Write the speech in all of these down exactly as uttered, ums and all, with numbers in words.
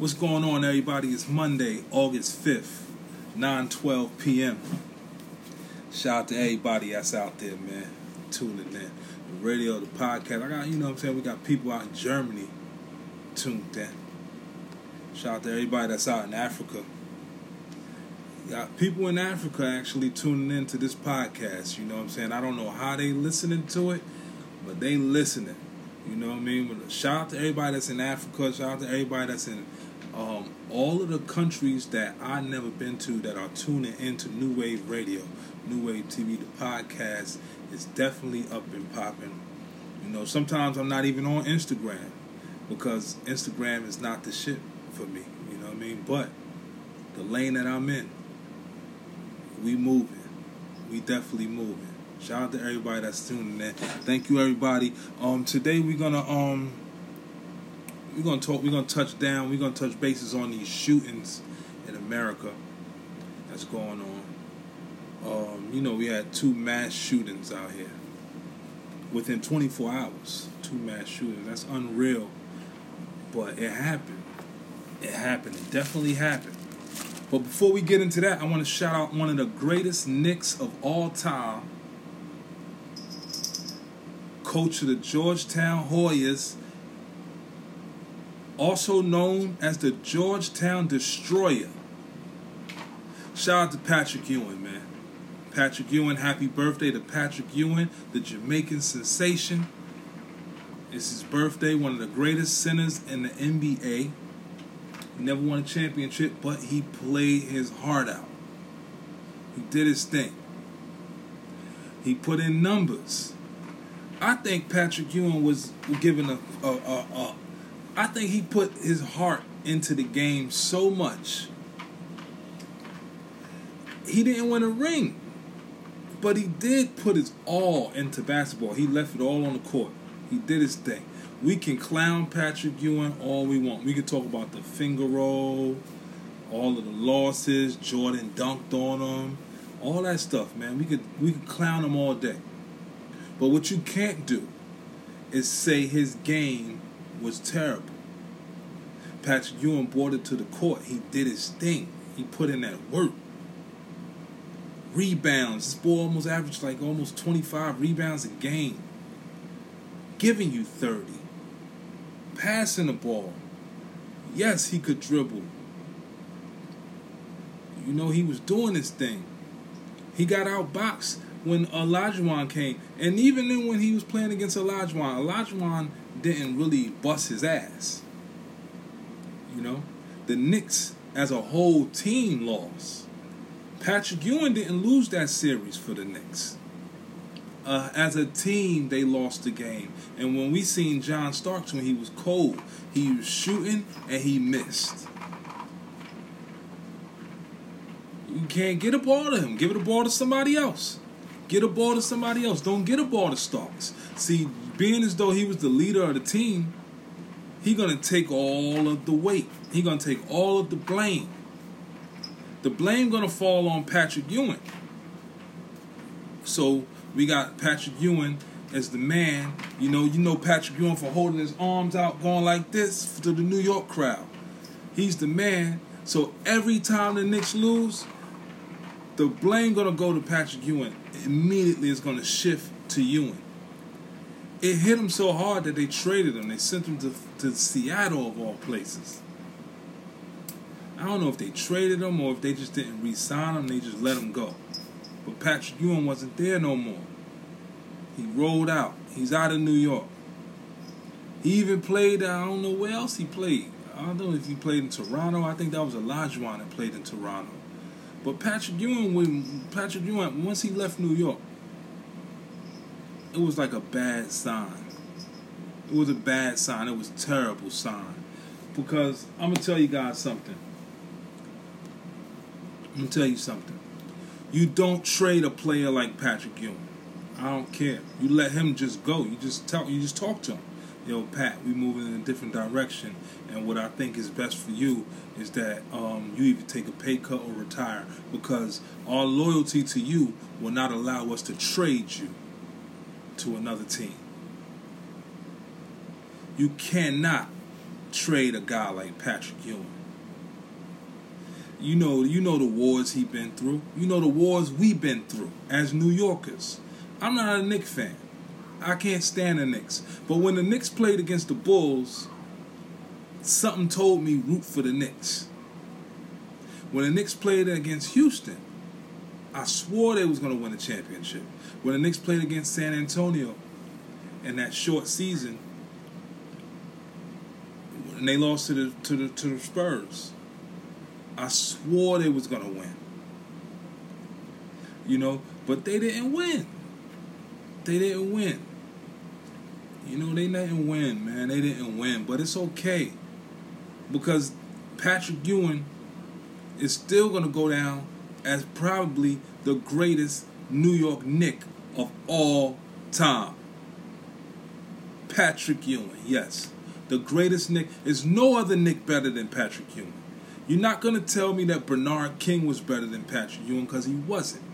What's going on, everybody? It's Monday, August fifth, nine twelve p.m. Shout out to everybody that's out there, man, tuning in. The radio, the podcast. I got, you know what I'm saying, we got people out in Germany tuned in. Shout out to everybody that's out in Africa. We got people in Africa actually tuning in to this podcast, you know what I'm saying? I don't know how they listening to it, but they listening. You know what I mean? But shout out to everybody that's in Africa. Shout out to everybody that's in um, all of the countries that I've never been to that are tuning into New Wave Radio, New Wave T V. The podcast is definitely up and popping. You know, sometimes I'm not even on Instagram because Instagram is not the shit for me. You know what I mean? But the lane that I'm in, we moving. We definitely moving. Shout out to everybody that's tuning in. Thank you, everybody. Um, today we're gonna um, we're gonna talk. We're gonna touch down. We're gonna touch bases on these shootings in America that's going on. Um, you know, we had two mass shootings out here within twenty-four hours. Two mass shootings. That's unreal, but it happened. It happened. It definitely happened. But before we get into that, I want to shout out one of the greatest Knicks of all time. Coach of the Georgetown Hoyas, also known as the Georgetown Destroyer. Shout out to Patrick Ewing, man. Patrick Ewing, happy birthday to Patrick Ewing, the Jamaican sensation. It's his birthday, one of the greatest centers in the N B A. He never won a championship, but he played his heart out. He did his thing. He put in numbers. I think Patrick Ewing was given a, a, a, a... I think he put his heart into the game so much. He didn't win a ring, but he did put his all into basketball. He left it all on the court. He did his thing. We can clown Patrick Ewing all we want. We can talk about the finger roll, all of the losses, Jordan dunked on him, all that stuff, man. We could, we could clown him all day. But what you can't do is say his game was terrible. Patrick Ewing brought it to the court. He did his thing. He put in that work. Rebounds. This boy almost averaged like almost twenty-five rebounds a game. Giving you thirty. Passing the ball. Yes, he could dribble. You know, he was doing his thing. He got outboxed when Olajuwon came. And even then when he was playing against Olajuwon, Olajuwon didn't really bust his ass. You know? The Knicks as a whole team lost. Patrick Ewing didn't lose that series for the Knicks. Uh, as a team, they lost the game. And when we seen John Starks when he was cold, he was shooting and he missed. You can't get a ball to him. Give it a ball to somebody else. Get a ball to somebody else. Don't get a ball to Starks. See, being as though he was the leader of the team, he's going to take all of the weight. He's going to take all of the blame. The blame going to fall on Patrick Ewing. So we got Patrick Ewing as the man. You know, you know Patrick Ewing for holding his arms out, going like this to the New York crowd. He's the man. So every time the Knicks lose, the blame going to go to Patrick Ewing. Immediately it's going to shift to Ewing. It hit him so hard that they traded him. They sent him to, to Seattle, of all places. I don't know if they traded him or if they just didn't re-sign him. They just let him go. But Patrick Ewing wasn't there no more. He rolled out. He's out of New York. He even played, I don't know where else he played. I don't know if he played in Toronto. I think that was Olajuwon that played in Toronto. But Patrick Ewing, when Patrick Ewing, once he left New York, it was like a bad sign. It was a bad sign. It was a terrible sign. Because I'm going to tell you guys something. I'm going to tell you something. You don't trade a player like Patrick Ewing. I don't care. You let him just go. You just tell, you just talk to him. Yo, Pat, we moving in a different direction, and what I think is best for you is that um, you either take a pay cut or retire, because our loyalty to you will not allow us to trade you to another team. You cannot trade a guy like Patrick Ewing. You know, you know the wars he's been through. You know the wars we've been through as New Yorkers. I'm not a Knicks fan. I can't stand the Knicks. But when the Knicks played against the Bulls, something told me root for the Knicks. When the Knicks played against Houston, I swore they was going to win the championship. When the Knicks played against San Antonio in that short season, and they lost to the to the to the Spurs, I swore they was going to win. You know, but they didn't win. They didn't win. You know, they didn't win, man. They didn't win. But it's okay. Because Patrick Ewing is still going to go down as probably the greatest New York Knick of all time. Patrick Ewing, yes. The greatest Knick. There's no other Knick better than Patrick Ewing. You're not going to tell me that Bernard King was better than Patrick Ewing, because he wasn't.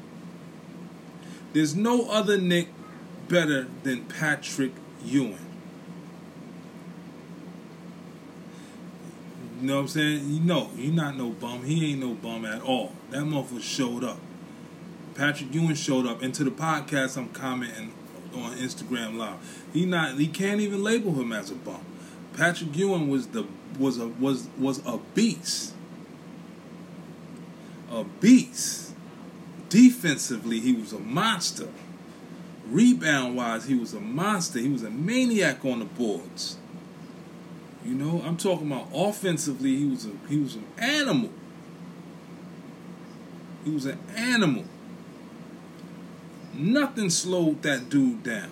There's no other Knick better than Patrick Ewing. You know what I'm saying? You know, you're not no bum. He ain't no bum at all. That motherfucker showed up. Patrick Ewing showed up. And to the podcast I'm commenting on Instagram Live, He not. He can't even label him as a bum. Patrick Ewing was the was a was was a beast. A beast. Defensively, he was a monster. Rebound-wise, he was a monster. He was a maniac on the boards. You know, I'm talking about offensively, he was a he was an animal. He was an animal. Nothing slowed that dude down.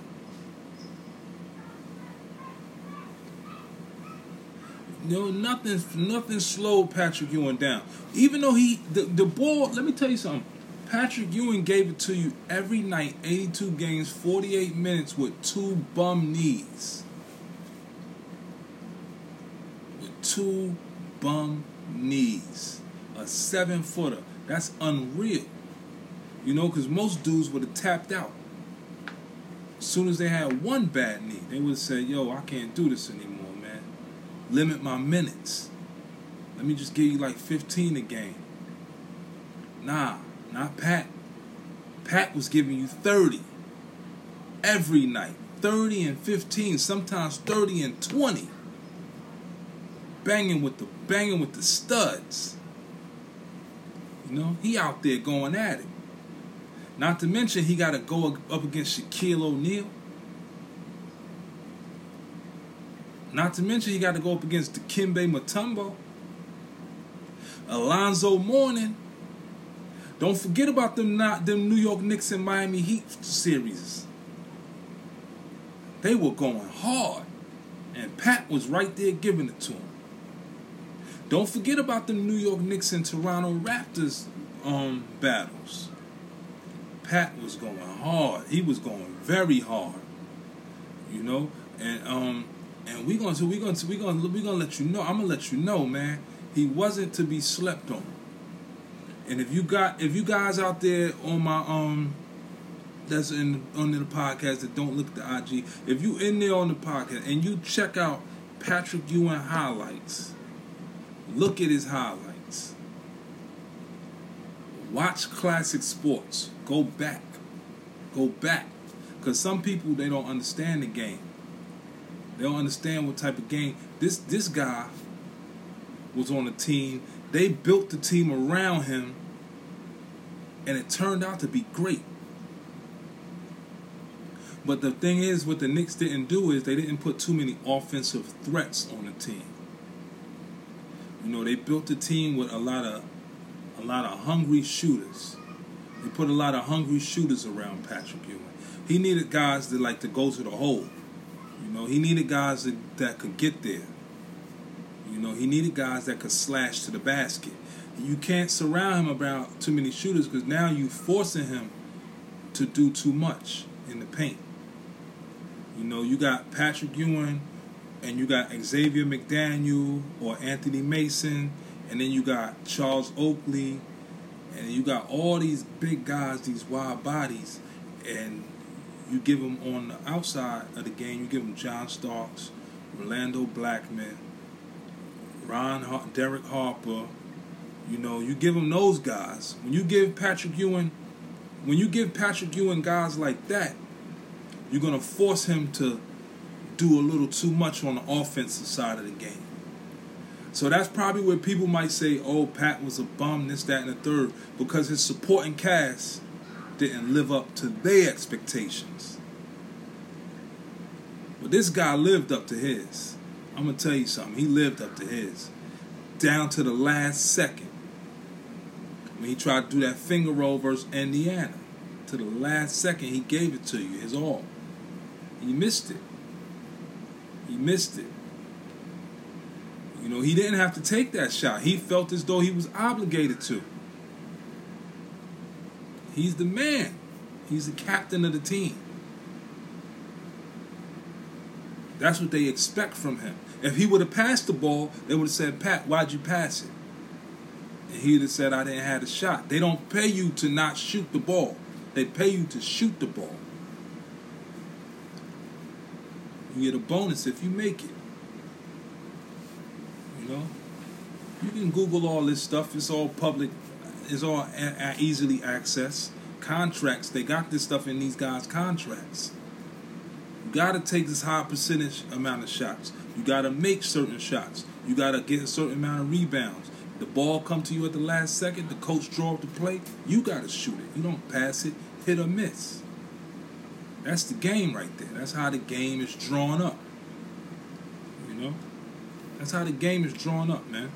You know, nothing nothing slowed Patrick Ewing down. Even though he the, the ball, let me tell you something. Patrick Ewing gave it to you every night, eighty-two games, forty-eight minutes, with two bum knees. With two bum knees. A seven-footer. That's unreal. You know, because most dudes would have tapped out. As soon as they had one bad knee, they would have said, yo, I can't do this anymore, man. Limit my minutes. Let me just give you like fifteen a game. Nah. Not Pat. Pat was giving you thirty every night. thirty and fifteen, sometimes thirty and twenty. Banging with the banging with the studs. You know, he out there going at it. Not to mention he got to go up against Shaquille O'Neal. Not to mention he got to go up against Dikembe Mutombo. Alonzo Mourning. Don't forget about them not them New York Knicks and Miami Heat series. They were going hard, and Pat was right there giving it to him. Don't forget about them New York Knicks and Toronto Raptors um, battles. Pat was going hard. He was going very hard, you know. And um, and we gonna we gonna we gonna we gonna let you know. I'm gonna let you know, man. He wasn't to be slept on. And if you got if you guys out there on my um that's in on the podcast that don't look at the I G, if you in there on the podcast and you check out Patrick Ewing highlights, look at his highlights. Watch classic sports. Go back. Go back. Because some people, they don't understand the game. They don't understand what type of game. This this guy was on a team. They built the team around him, and it turned out to be great. But the thing is, what the Knicks didn't do is they didn't put too many offensive threats on the team. You know, they built the team with a lot of a lot of hungry shooters. They put a lot of hungry shooters around Patrick Ewing. He needed guys that like to go to the hole. You know, he needed guys that, that could get there. You know, he needed guys that could slash to the basket. You can't surround him about too many shooters, because now you're forcing him to do too much in the paint. You know, you got Patrick Ewing, and you got Xavier McDaniel or Anthony Mason, and then you got Charles Oakley, and you got all these big guys, these wide bodies, and you give them on the outside of the game, you give them John Starks, Orlando Blackman, Ron, Derek Harper. You know, you give them those guys. When you give Patrick Ewing, when you give Patrick Ewing guys like that, you're going to force him to do a little too much on the offensive side of the game. So that's probably where people might say, oh, Pat was a bum, this, that, and the third, because his supporting cast didn't live up to their expectations. But this guy lived up to his. I'm going to tell you something. He lived up to his. Down to the last second. When he tried to do that finger roll versus Indiana, to the last second, he gave it to you, his all. He missed it. He missed it. You know, he didn't have to take that shot. He felt as though he was obligated to. He's the man. He's the captain of the team. That's what they expect from him. If he would have passed the ball, they would have said, Pat, why'd you pass it? And he would have said, I didn't have a shot. They don't pay you to not shoot the ball. They pay you to shoot the ball. You get a bonus if you make it. You know? You can Google all this stuff. It's all public. It's all a- a easily accessed. Contracts. They got this stuff in these guys' contracts. You got to take this high percentage amount of shots. You got to make certain shots. You got to get a certain amount of rebounds. The ball come to you at the last second. The coach draw up the play. You got to shoot it. You don't pass it. Hit or miss. That's the game right there. That's how the game is drawn up. You know? That's how the game is drawn up, man.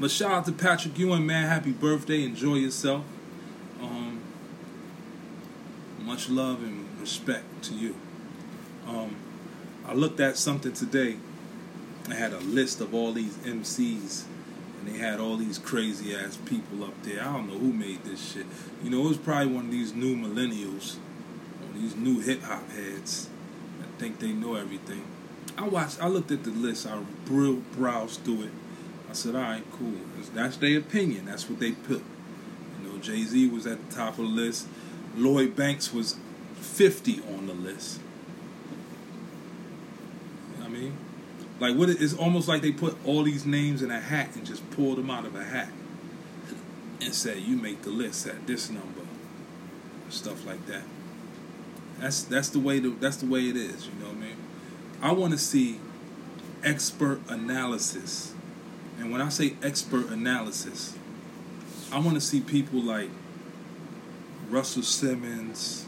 But shout out to Patrick Ewing, man. Happy birthday. Enjoy yourself. Um, much love and respect to you. Um, I looked at something today. I had a list of all these M Cs, and they had all these crazy-ass people up there. I don't know who made this shit. You know, it was probably one of these new millennials, these new hip-hop heads that think they know everything. I watched, I looked at the list. I browsed through it. I said, all right, cool. That's their opinion. That's what they put. You know, Jay-Z was at the top of the list. Lloyd Banks was fifty on the list. You know what I mean? Like, what it, it's almost like they put all these names in a hat and just pulled them out of a hat and said, you make the list at this number. Stuff like that. That's that's the way to, that's the way it is, you know what I mean? I want to see expert analysis. And when I say expert analysis, I want to see people like Russell Simmons.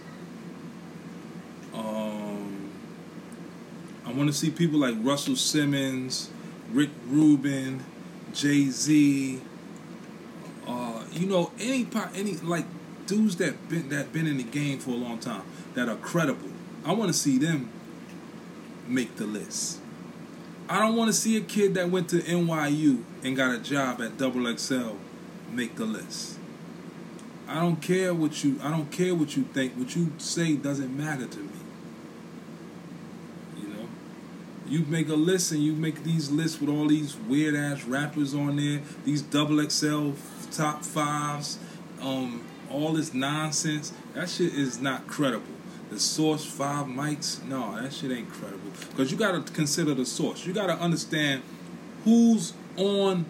Um, I want to see people like Russell Simmons, Rick Rubin, Jay-Z. Uh, you know, any any like dudes that been that been in the game for a long time, that are credible. I want to see them make the list. I don't want to see a kid that went to N Y U and got a job at X X L make the list. I don't care what you I don't care what you think. What you say doesn't matter to me. You know? You make a list and you make these lists with all these weird ass rappers on there, these X X L top fives, um all this nonsense. That shit is not credible. The source, five mics, no, that shit ain't credible. Because you got to consider the source. You got to understand who's on,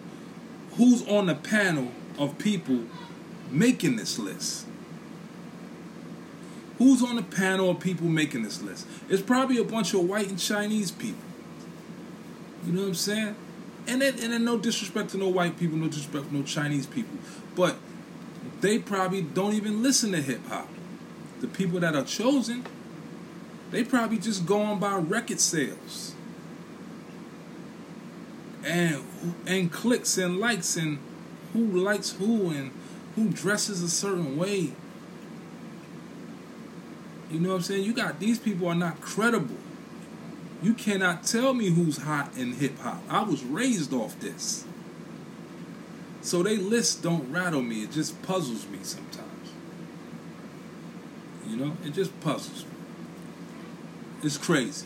who's on the panel of people making this list. Who's on the panel of people making this list? It's probably a bunch of white and Chinese people. You know what I'm saying? And then, and then no disrespect to no white people, no disrespect to no Chinese people. But they probably don't even listen to hip-hop. The people that are chosen, they probably just go on by record sales and and clicks and likes and who likes who and who dresses a certain way. You know what I'm saying? You got these people are not credible. You cannot tell me who's hot in hip hop. I was raised off this, so they lists don't rattle me. It just puzzles me sometimes. You know, it just puzzles me. It's crazy.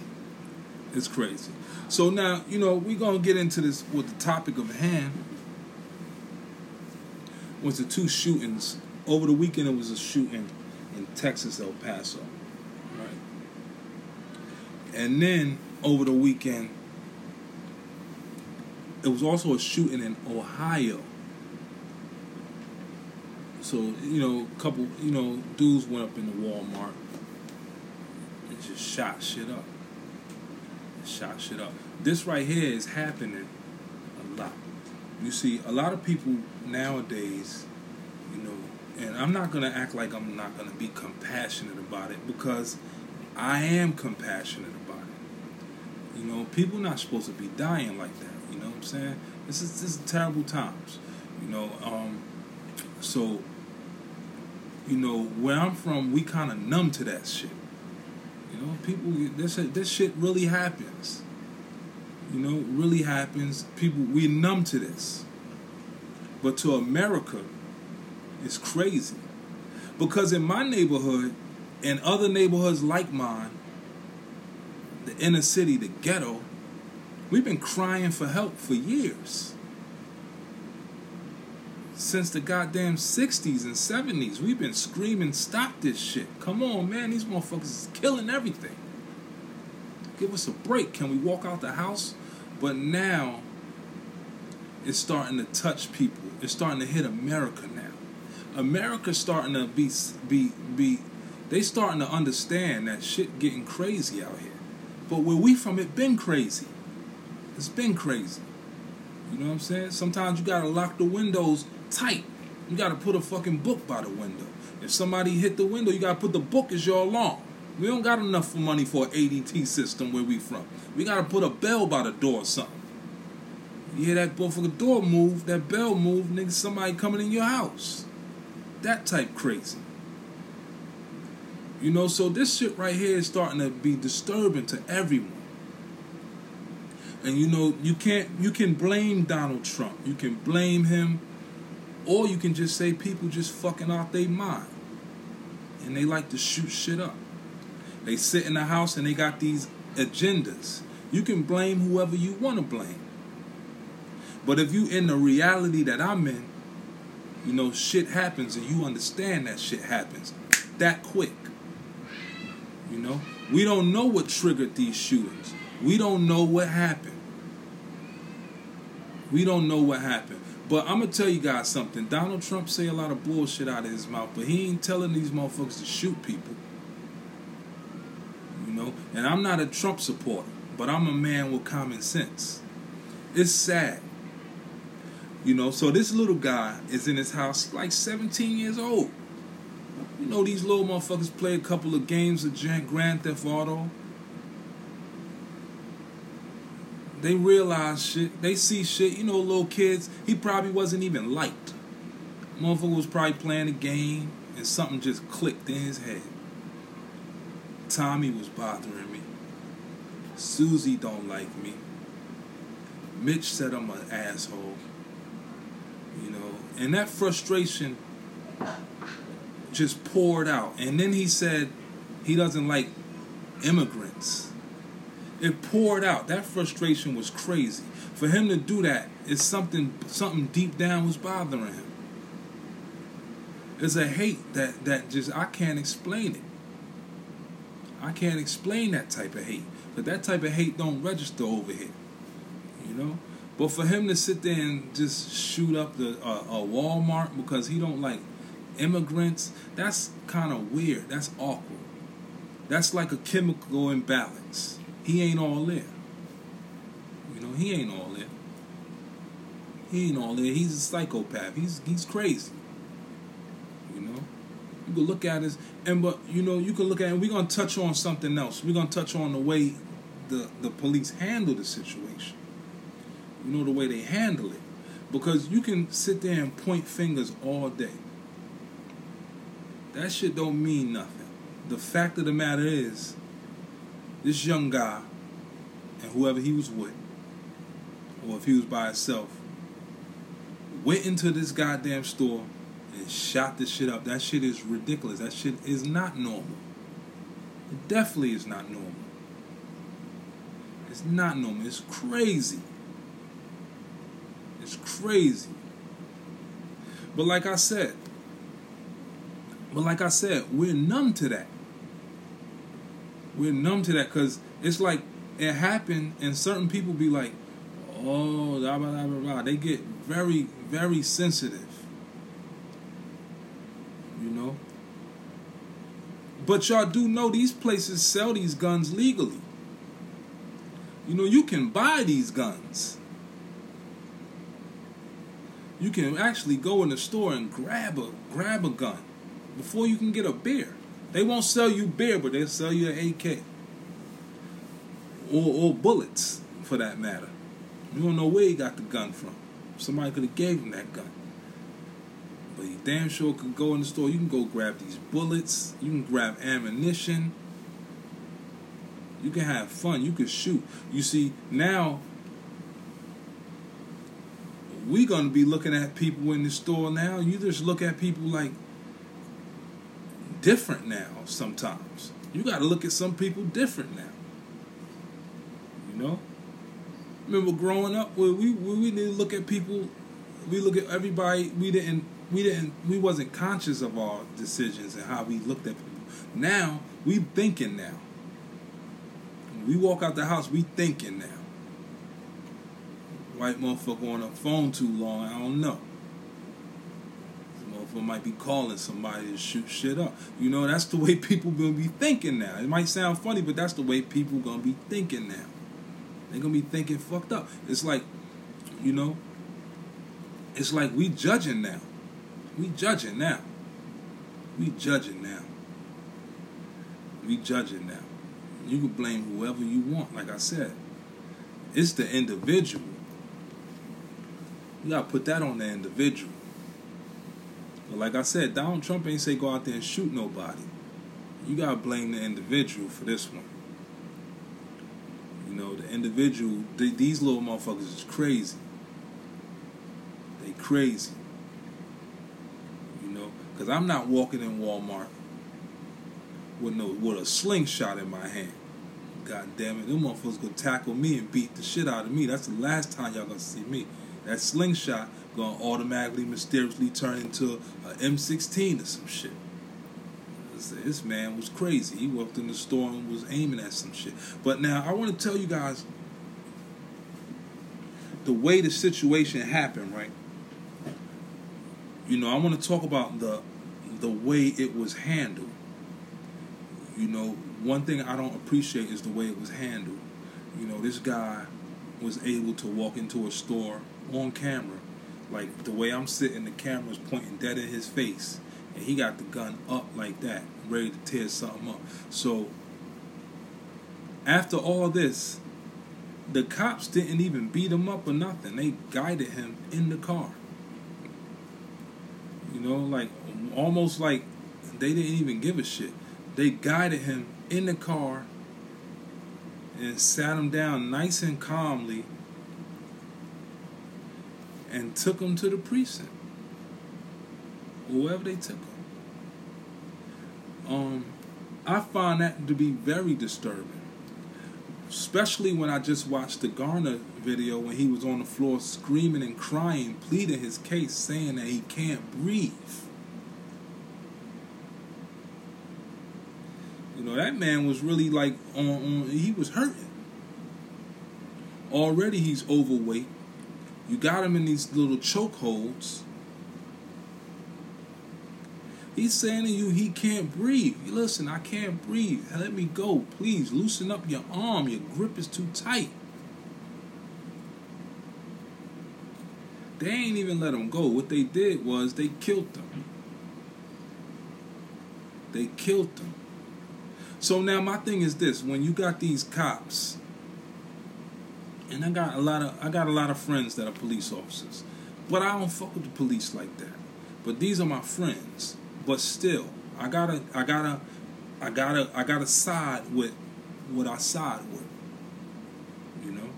It's crazy. So now, you know, we're going to get into this with the topic of hand. Was the two shootings. Over the weekend, it was a shooting in Texas, El Paso. Right? And then, over the weekend, it was also a shooting in Ohio. So, you know, a couple, you know, dudes went up in the Walmart and just shot shit up. Shot shit up. This right here is happening a lot. You see, a lot of people nowadays, you know, and I'm not going to act like I'm not going to be compassionate about it, because I am compassionate about it. You know, people not supposed to be dying like that. You know what I'm saying? This is, this is terrible times. You know, um, so, you know, where I'm from, we kind of numb to that shit. You know, people, this, this shit really happens. You know, really happens. People, we're numb to this. But to America, it's crazy. Because in my neighborhood and other neighborhoods like mine, the inner city, the ghetto, we've been crying for help for years. Since the goddamn sixties and seventies, we've been screaming, stop this shit. Come on, man, these motherfuckers is killing everything. Give us a break. Can we walk out the house? But now, it's starting to touch people. It's starting to hit America now. America's starting to be, be, be, they starting to understand that shit getting crazy out here. But where we from, it been crazy. It's been crazy. You know what I'm saying? Sometimes you gotta lock the windows tight. You gotta put a fucking book by the window. If somebody hit the window, you gotta put the book as your alarm. We don't got enough money for an A D T system where we from. We gotta put a bell by the door or something. You hear that motherfucking door move, that bell move, nigga, somebody coming in your house. That type crazy. You know, so this shit right here is starting to be disturbing to everyone. And you know, you can't, you can blame Donald Trump. You can blame him, or you can just say people just fucking out their mind. And they like to shoot shit up. They sit in the house and they got these agendas. You can blame whoever you want to blame. But if you in the reality that I'm in, you know, shit happens and you understand that shit happens that quick. You know, we don't know what triggered these shootings. We don't know what happened. We don't know what happened. But I'm going to tell you guys something. Donald Trump say a lot of bullshit out of his mouth, but he ain't telling these motherfuckers to shoot people. You know, and I'm not a Trump supporter, but I'm a man with common sense. It's sad. You know, so this little guy is in his house, like seventeen years old. You know, these little motherfuckers play a couple of games of Grand Theft Auto. They realize shit. They see shit. You know, little kids, he probably wasn't even liked. Motherfucker was probably playing a game and something just clicked in his head. Tommy was bothering me. Susie don't like me. Mitch said I'm an asshole. You know, and that frustration just poured out. And then he said he doesn't like immigrants. It poured out. That frustration was crazy. For him to do that, it's something something deep down was bothering him. It's a hate that, that just, I can't explain it. I can't explain that type of hate. But that type of hate don't register over here. You know? But for him to sit there and just shoot up the uh, a Walmart because he don't like immigrants, that's kind of weird. That's awkward. That's like a chemical imbalance. He ain't all there. You know, he ain't all there. He ain't all there. He's a psychopath. He's he's crazy. You know? You can look at it, and but you know, you can look at it, and we're gonna touch on something else. We're gonna touch on the way the, the police handle the situation. You know, the way they handle it. Because you can sit there and point fingers all day. That shit don't mean nothing. The fact of the matter is, this young guy, and whoever he was with, or if he was by himself, went into this goddamn store and shot this shit up. That shit is ridiculous. That shit is not normal. It definitely is not normal. It's not normal. It's crazy. It's crazy. But like I said, but like I said, we're numb to that. We're numb to that because it's like it happened and certain people be like, oh, blah, blah, blah, blah. They get very, very sensitive. You know? But y'all do know these places sell these guns legally. You know, you can buy these guns. You can actually go in the store and grab a grab a gun before you can get a beer. They won't sell you beer, but they'll sell you an A K. Or, or bullets, for that matter. You don't know where he got the gun from. Somebody could have gave him that gun. But he damn sure could go in the store. You can go grab these bullets. You can grab ammunition. You can have fun. You can shoot. You see, now we gonna be looking at people in the store now. You just look at people like different now. Sometimes you gotta look at some people different now. You know, remember growing up where we where we didn't look at people. We look at everybody. We didn't we didn't we wasn't conscious of our decisions and how we looked at people. Now we thinking now. When we walk out the house, we thinking now. White motherfucker on the phone too long, I don't know. This motherfucker might be calling somebody to shoot shit up. You know, that's the way people gonna be thinking now. It might sound funny, but that's the way people gonna be thinking now. They're gonna be thinking fucked up. It's like, you know, it's like we judging now. We judging now. We judging now. We judging now. You can blame whoever you want, like I said. It's the individual. You gotta put that on the individual. But like I said, Donald Trump ain't say go out there and shoot nobody. You gotta blame the individual for this one. You know, the individual, th- these little motherfuckers is crazy. They crazy. You know, because I'm not walking in Walmart with no with a slingshot in my hand. God damn it, them motherfuckers gonna tackle me and beat the shit out of me. That's the last time y'all gonna see me. That slingshot gonna automatically, mysteriously turn into an M sixteen or some shit. This man was crazy. He walked in the store and was aiming at some shit. But now, I want to tell you guys the way the situation happened, right? You know, I want to talk about the the way it was handled. You know, one thing I don't appreciate is the way it was handled. You know, this guy was able to walk into a store on camera, like the way I'm sitting, the camera's pointing dead in his face, and he got the gun up like that, ready to tear something up. So after all this, the cops didn't even beat him up or nothing. They guided him in the car. You know, like almost like they didn't even give a shit. They guided him in the car and sat him down nice and calmly and took him to the precinct, wherever they took him. Um, I find that to be very disturbing, especially when I just watched the Garner video when he was on the floor screaming and crying, pleading his case, saying that he can't breathe. You know, that man was really like, on, on he was hurting. Already he's overweight. You got him in these little chokeholds. He's saying to you, he can't breathe. Listen, I can't breathe. Let me go. Please, loosen up your arm. Your grip is too tight. They ain't even let him go. What they did was they killed him. They killed him. So now my thing is this. When you got these cops... And I got a lot of I got a lot of friends that are police officers, but I don't fuck with the police like that. But these are my friends. But still, I gotta I gotta I gotta I gotta side with what I side with. You know,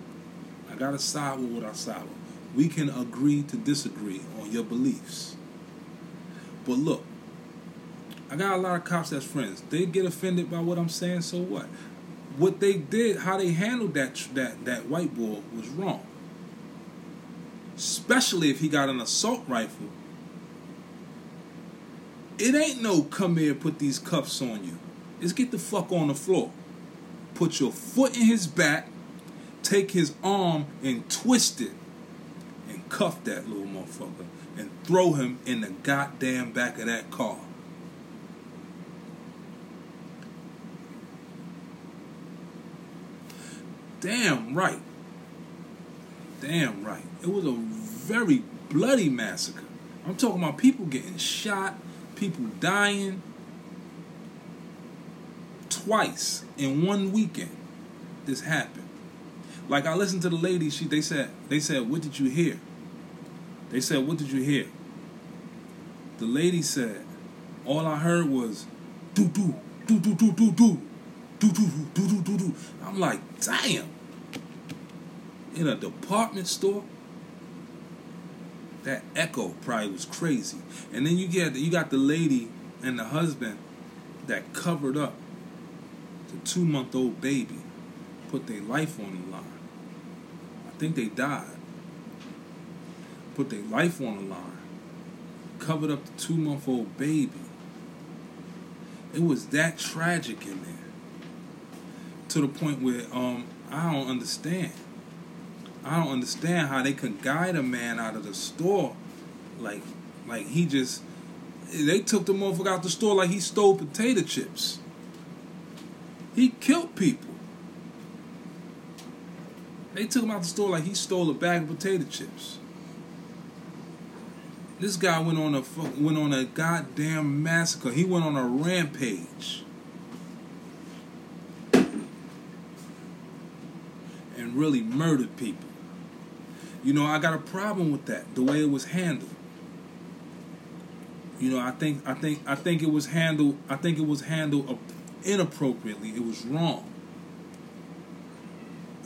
I gotta side with what I side with. We can agree to disagree on your beliefs. But look, I got a lot of cops as friends. They get offended by what I'm saying. So what? What they did, how they handled that that that white boy was wrong. Especially if he got an assault rifle. It ain't no come here, put these cuffs on you. It's get the fuck on the floor. Put your foot in his back. take his arm and twist it and cuff that little motherfucker and throw him in the goddamn back of that car. Damn right. Damn right. It was a very bloody massacre. I'm talking about people getting shot, people dying twice in one weekend. This happened. Like, I listened to the lady, she they said they said, "What did you hear?" They said, "What did you hear?" The lady said, "All I heard was doo doo doo doo doo doo doo doo doo doo doo doo doo." I'm like, damn. In a department store? That echo probably was crazy. And then you get you got the lady and the husband that covered up the two-month-old baby, put their life on the line. I think they died. Put their life on the line. Covered up the two-month-old baby. It was that tragic in there. To the point where um, I don't understand. I don't understand how they could guide a man out of the store like like he just... They took the motherfucker out the store like he stole potato chips. He killed people. They took him out the store like he stole a bag of potato chips. This guy went on a went on a goddamn massacre. He went on a rampage. And really murdered people. You know, I got a problem with that, the way it was handled. You know, I think I think I think it was handled I think it was handled inappropriately. It was wrong.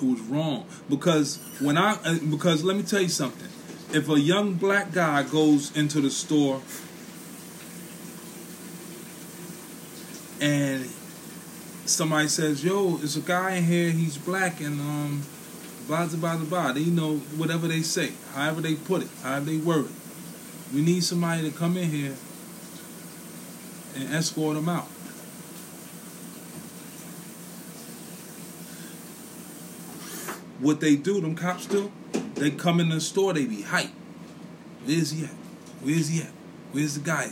It was wrong because when I because let me tell you something. If a young black guy goes into the store and somebody says, "Yo, there's a guy in here, he's black and um blah blah blah blah," they know whatever they say, however they put it, however they word it. We need somebody to come in here and escort him out. What they do, them cops do, they come in the store, they be hype. Where's he at? Where's he at? Where's the guy at?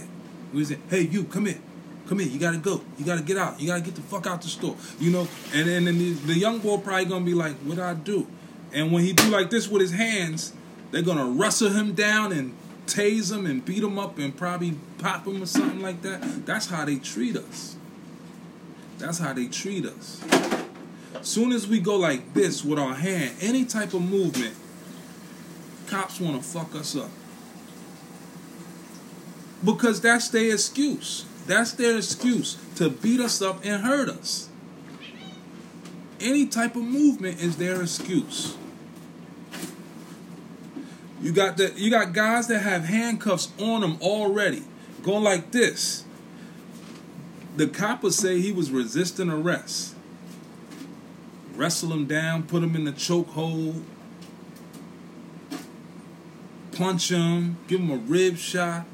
Where's it? Hey, you, come here. Come here, you gotta go. You gotta get out. You gotta get the fuck out the store. You know, and then the, the young boy probably gonna be like, "What I do?" And when he do like this with his hands, they're gonna wrestle him down and tase him and beat him up and probably pop him or something like that. That's how they treat us. That's how they treat us. Soon as we go like this with our hand, any type of movement, cops wanna fuck us up. Because that's their excuse. That's their excuse to beat us up and hurt us. Any type of movement is their excuse. You got the you got guys that have handcuffs on them already, going like this. The coppers say he was resisting arrest. Wrestle him down, put him in the chokehold, punch him, give him a rib shot.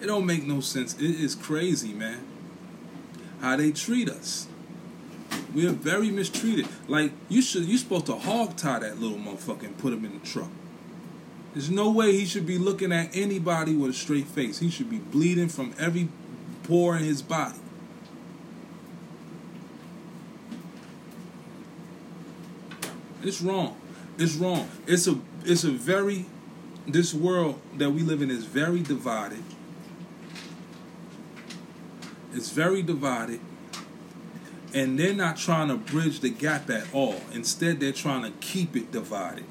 It don't make no sense. It is crazy, man, how they treat us. We are very mistreated. Like, you should, you're supposed to hog tie that little motherfucker and put him in the truck. There's no way he should be looking at anybody with a straight face. He should be bleeding from every pore in his body. It's wrong. It's wrong. It's a, it's a very, this world that we live in is very divided. It's very divided, and they're not trying to bridge the gap at all. Instead, they're trying to keep it divided.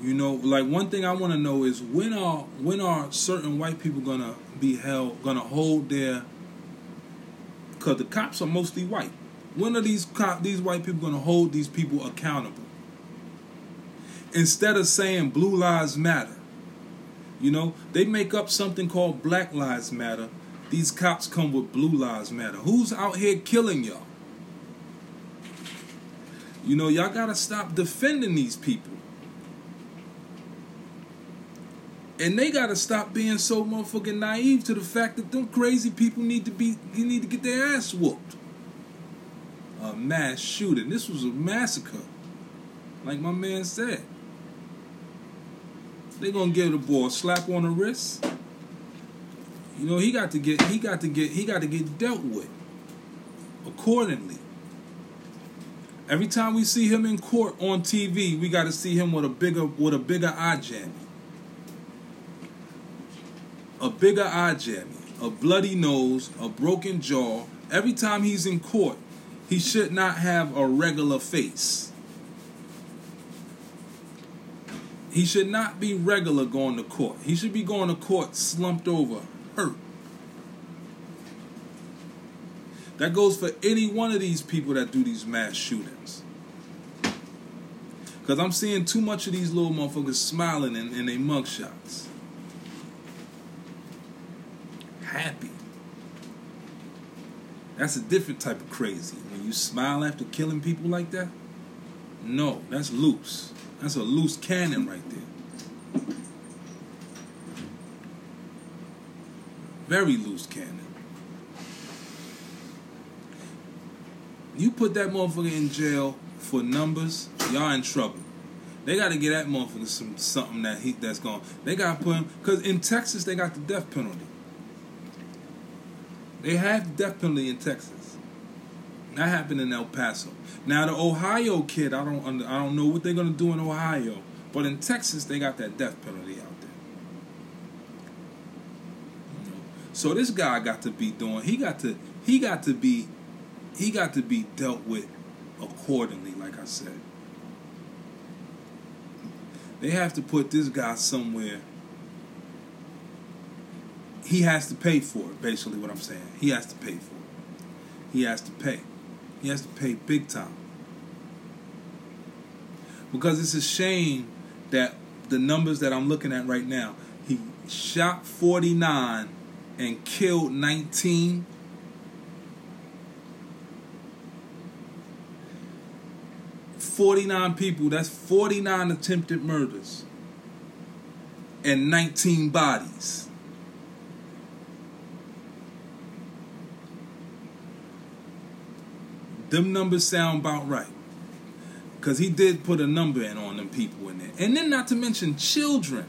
You know, like, one thing I want to know is when are when are certain white people gonna be held, gonna hold their? Because the cops are mostly white. When are these cop these white people gonna hold these people accountable? Instead of saying Blue Lives Matter. You know, they make up something called Black Lives Matter. These cops come with Blue Lives Matter. Who's out here killing y'all? You know, y'all gotta stop defending these people. And they gotta stop being so motherfucking naive to the fact that them crazy people need to be, you need to get their ass whooped. a mass shooting. This was a massacre. Like my man said. They're gonna give the boy a slap on the wrist. You know, he got to get he got to get he got to get dealt with accordingly. Every time we see him in court on T V, we got to see him with a bigger with a bigger eye jammy, a bigger eye jammy, a bloody nose, a broken jaw. Every time he's in court, he should not have a regular face. He should not be regular going to court. He should be going to court slumped over, hurt. That goes for any one of these people that do these mass shootings. Because I'm seeing too much of these little motherfuckers smiling in, in their mugshots. Happy. That's a different type of crazy. When you smile after killing people like that? No, that's loose. That's a loose cannon right there. Very loose cannon. You put that motherfucker in jail for numbers, y'all in trouble. They got to get that motherfucker some something that he that's gone. They got to put him, because in Texas they got the death penalty. They have the death penalty in Texas. That happened in El Paso. Now the Ohio kid, I don't under, I don't know what they're gonna do in Ohio, but in Texas they got that death penalty out there. So this guy got to be doing. He got to. He got to be. He got to be dealt with accordingly, like I said. They have to put this guy somewhere. He has to pay for it, basically what I'm saying. He has to pay for it. He has to pay. He has to pay big time. Because it's a shame that the numbers that I'm looking at right now, he shot forty-nine and killed nineteen. forty-nine people, that's forty-nine attempted murders and nineteen bodies. Them numbers sound about right. Because he did put a number in on them people in there. And then not to mention children.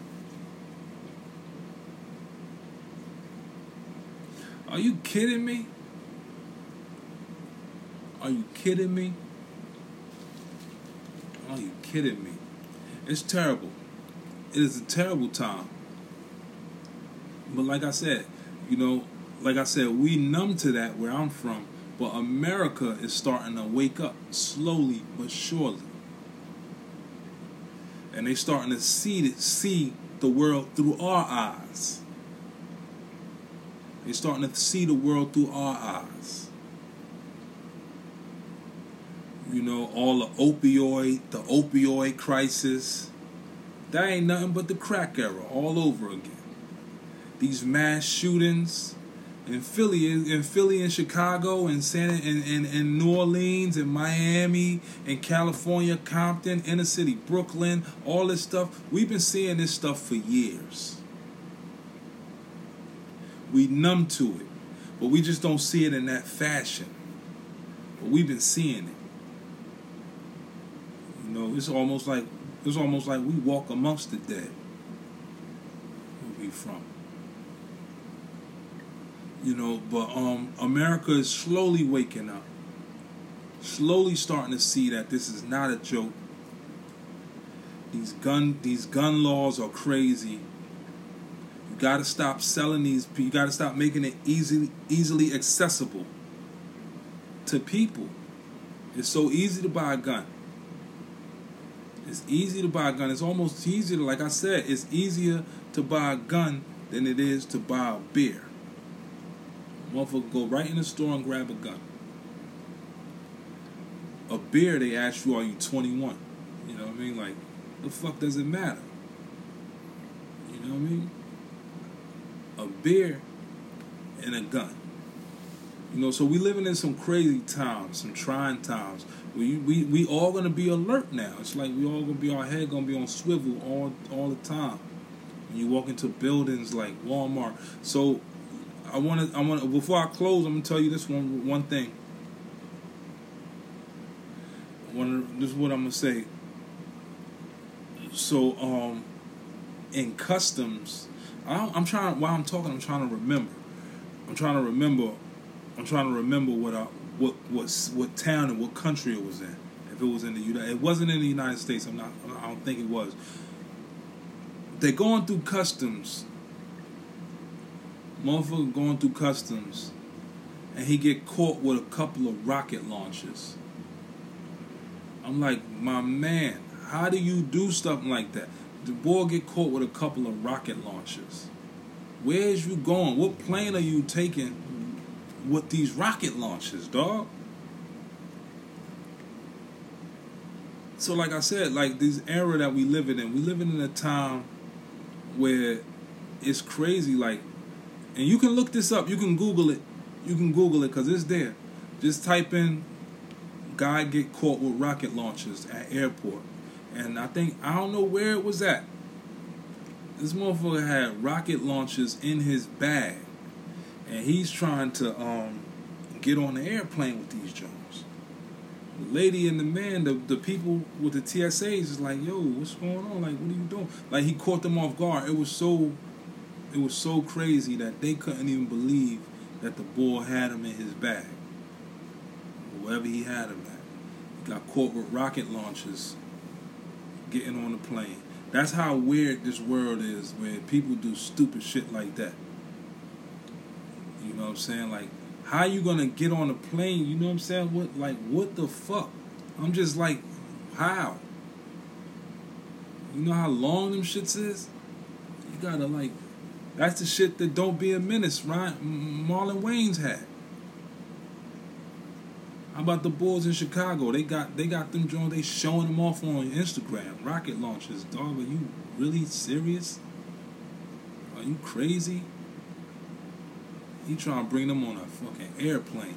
Are you kidding me? Are you kidding me? Are you kidding me? It's terrible. It is a terrible time. But like I said, you know, like I said, we numb to that where I'm from. But America is starting to wake up slowly but surely. And they're starting to see the, see the world through our eyes. They're starting to see the world through our eyes. You know, all the opioid, the opioid crisis. That ain't nothing but the crack era all over again. These mass shootings in Philly, in Philly and Chicago and San, in, in, in New Orleans and Miami and California, Compton, inner city, Brooklyn, all this stuff. We've been seeing this stuff for years. We numb to it, but we just don't see it in that fashion. But we've been seeing it. You know, it's almost like it's almost like we walk amongst the dead. Where we from? You know, but um, America is slowly waking up, slowly starting to see that this is not a joke. These gun these gun laws are crazy. You gotta stop selling these. You gotta stop making it easily easily accessible to people. It's so easy to buy a gun. It's easy to buy a gun. It's almost easier, like I said, it's easier to buy a gun than it is to buy a beer. Motherfucker, go right in the store and grab a gun. A beer, they ask you, are you twenty-one? You know what I mean? Like, the fuck does it matter? You know what I mean? A beer and a gun. You know, so we living in some crazy times, some trying times. We we we all gonna be alert now. It's like we all gonna be our head gonna be on swivel all all the time. When you walk into buildings like Walmart. So I wanna I wanna before I close, I'm gonna tell you this one one thing. one, this is what I'm gonna say. So, um, in customs, I'm, I'm trying. While I'm talking, I'm trying to remember. I'm trying to remember. I'm trying to remember what I, what what what town and what country it was in. If it was in the United, it wasn't in the United States. I'm not. I don't think it was. They're going through customs. Motherfucker going through customs, and he get caught with a couple of rocket launchers. I'm like, my man, how do you do something like that? The boy get caught with a couple of rocket launchers. Where's you going? What plane are you taking with these rocket launchers, dog? So like I said, like this era that we living in, we living in a time where it's crazy, like, and you can look this up. You can Google it. You can Google it because it's there. Just type in guy get caught with rocket launchers at airport. And I think, I don't know where it was at. This motherfucker had rocket launchers in his bag. And he's trying to um, get on the airplane with these Jones. The lady and the man, the, the people with the T S As is like, yo, what's going on? Like, what are you doing? Like, he caught them off guard. It was so... It was so crazy that they couldn't even believe that the boy had him in his bag. Wherever he had him at. He got caught with rocket launchers getting on the plane. That's how weird this world is, where people do stupid shit like that. You know what I'm saying? Like, how you gonna get on a plane? You know what I'm saying? What, like, what the fuck? I'm just like, how? You know how long them shits is? You gotta, like... That's the shit that Don't Be a Menace, right? Marlon Wayans had. How about the Bulls in Chicago? They got they got them joints. They showing them off on Instagram. Rocket launches, dog. Are you really serious? Are you crazy? He trying to bring them on a fucking airplane.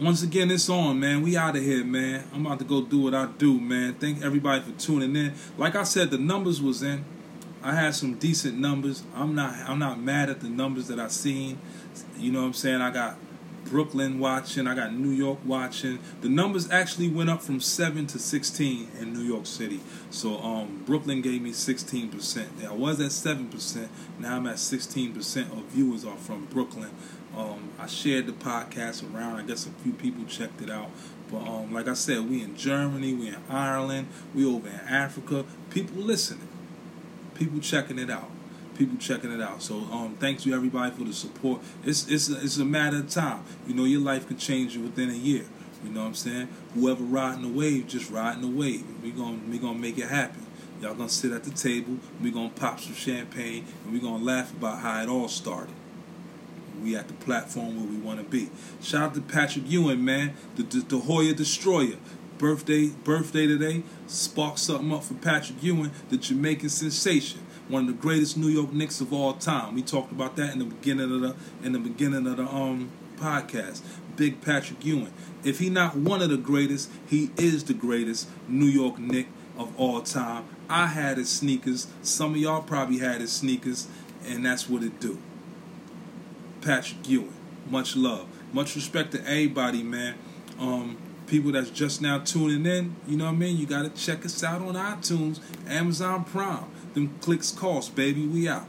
Once again, it's on, man. We out of here, man. I'm about to go do what I do, man. Thank everybody for tuning in. Like I said, the numbers was in. I had some decent numbers. I'm not I'm not mad at the numbers that I seen. You know what I'm saying? I got Brooklyn watching. I got New York watching. The numbers actually went up from seven to sixteen in New York City. So um, Brooklyn gave me sixteen percent. I was at seven percent. Now I'm at sixteen percent of viewers are from Brooklyn. Um, I shared the podcast around. I guess a few people checked it out. But um, like I said, we in Germany. We in Ireland. We over in Africa. People listening. People checking it out. People checking it out. So um, thanks to everybody for the support. It's it's a, it's a matter of time. You know, your life could change within a year. You know what I'm saying? Whoever riding the wave, just riding the wave. We gonna we gonna make it happen. Y'all gonna sit at the table. We gonna pop some champagne and we gonna laugh about how it all started. We at the platform where we want to be. Shout out to Patrick Ewing, man, the, the, the Hoya Destroyer. Birthday, birthday today. Spark something up for Patrick Ewing, the Jamaican sensation, one of the greatest New York Knicks of all time. We talked about that in the beginning of the in the beginning of the um podcast. Big Patrick Ewing. If he not one of the greatest, he is the greatest New York Knick of all time. I had his sneakers. Some of y'all probably had his sneakers, and that's what it do. Patrick Ewing. Much love. Much respect to everybody, man. Um, people that's just now tuning in, you know what I mean? You got to check us out on iTunes, Amazon Prime. Them clicks cost, baby. We out.